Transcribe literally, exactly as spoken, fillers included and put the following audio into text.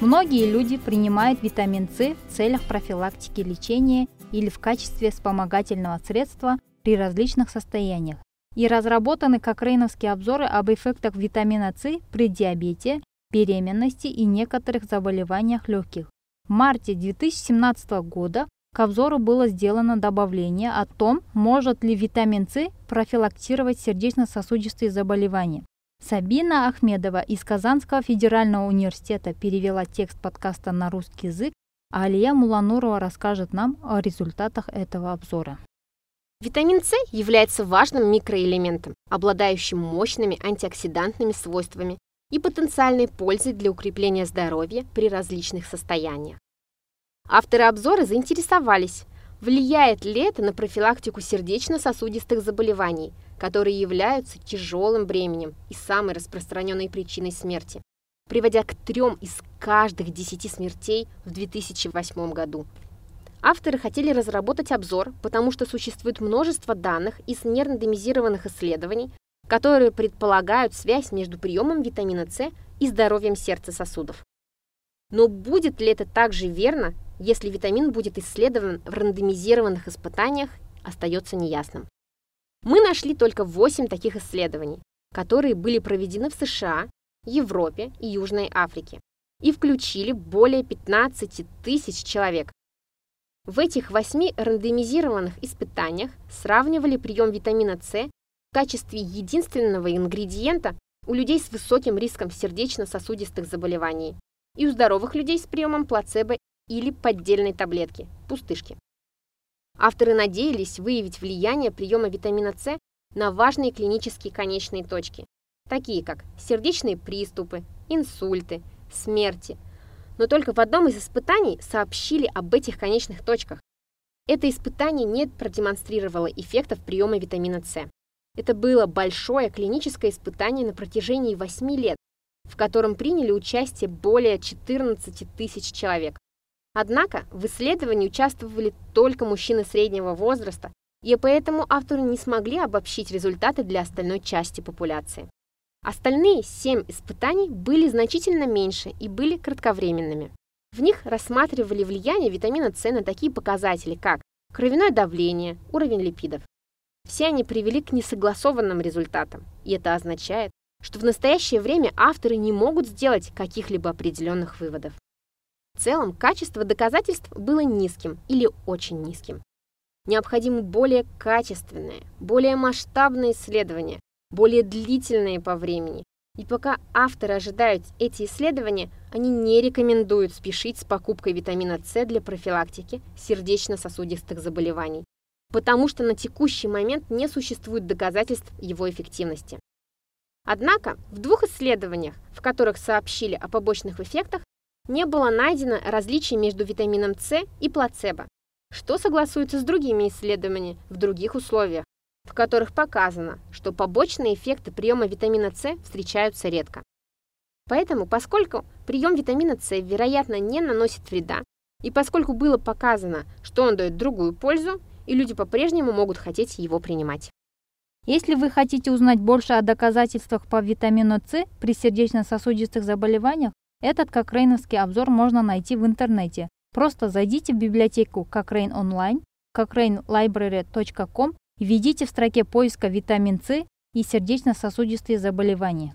Многие люди принимают витамин С в целях профилактики лечения или в качестве вспомогательного средства при различных состояниях. И разработаны кокрейновские обзоры об эффектах витамина С при диабете, беременности и некоторых заболеваниях легких. В марте две тысячи семнадцатого года к обзору было сделано добавление о том, может ли витамин С профилактировать сердечно-сосудистые заболевания. Сабина Ахмедова из Казанского федерального университета перевела текст подкаста на русский язык, а Алия Мулланурова расскажет нам о результатах этого обзора. Витамин С является важным микроэлементом, обладающим мощными антиоксидантными свойствами и потенциальной пользой для укрепления здоровья при различных состояниях. Авторы обзора заинтересовались, влияет ли это на профилактику сердечно-сосудистых заболеваний, которые являются тяжелым бременем и самой распространенной причиной смерти, приводя к трем из каждых десяти смертей в две тысячи восьмом году. Авторы хотели разработать обзор, потому что существует множество данных из нерандомизированных исследований, которые предполагают связь между приемом витамина С и здоровьем сердца сосудов. Но будет ли это также верно, если витамин будет исследован в рандомизированных испытаниях, остается неясным. Мы нашли только восемь таких исследований, которые были проведены в США, Европе и Южной Африке и включили более пятнадцати тысяч человек. В этих восьми рандомизированных испытаниях сравнивали прием витамина С в качестве единственного ингредиента у людей с высоким риском сердечно-сосудистых заболеваний и у здоровых людей с приемом плацебо или поддельной таблетки – пустышки. Авторы надеялись выявить влияние приема витамина С на важные клинические конечные точки, такие как сердечные приступы, инсульты, смерти. Но только в одном из испытаний сообщили об этих конечных точках. Это испытание не продемонстрировало эффектов приема витамина С. Это было большое клиническое испытание на протяжении восьми лет, в котором приняли участие более четырнадцати тысяч человек. Однако в исследовании участвовали только мужчины среднего возраста, и поэтому авторы не смогли обобщить результаты для остальной части популяции. Остальные семь испытаний были значительно меньше и были кратковременными. В них рассматривали влияние витамина С на такие показатели, как кровяное давление, уровень липидов. Все они привели к несогласованным результатам, и это означает, что в настоящее время авторы не могут сделать каких-либо определенных выводов. В целом, качество доказательств было низким или очень низким. Необходимы более качественные, более масштабные исследования, более длительные по времени. И пока авторы ожидают эти исследования, они не рекомендуют спешить с покупкой витамина С для профилактики сердечно-сосудистых заболеваний, потому что на текущий момент не существует доказательств его эффективности. Однако в двух исследованиях, в которых сообщили о побочных эффектах, не было найдено различий между витамином С и плацебо, что согласуется с другими исследованиями в других условиях, в которых показано, что побочные эффекты приема витамина С встречаются редко. Поэтому, поскольку прием витамина С, вероятно, не наносит вреда, и поскольку было показано, что он дает другую пользу, и люди по-прежнему могут хотеть его принимать. Если вы хотите узнать больше о доказательствах по витамину С при сердечно-сосудистых заболеваниях, этот кокрейновский обзор можно найти в интернете. Просто зайдите в библиотеку Кокрейн онлайн, кохранелайбрари точка ком и введите в строке поиска витамин С и сердечно-сосудистые заболевания.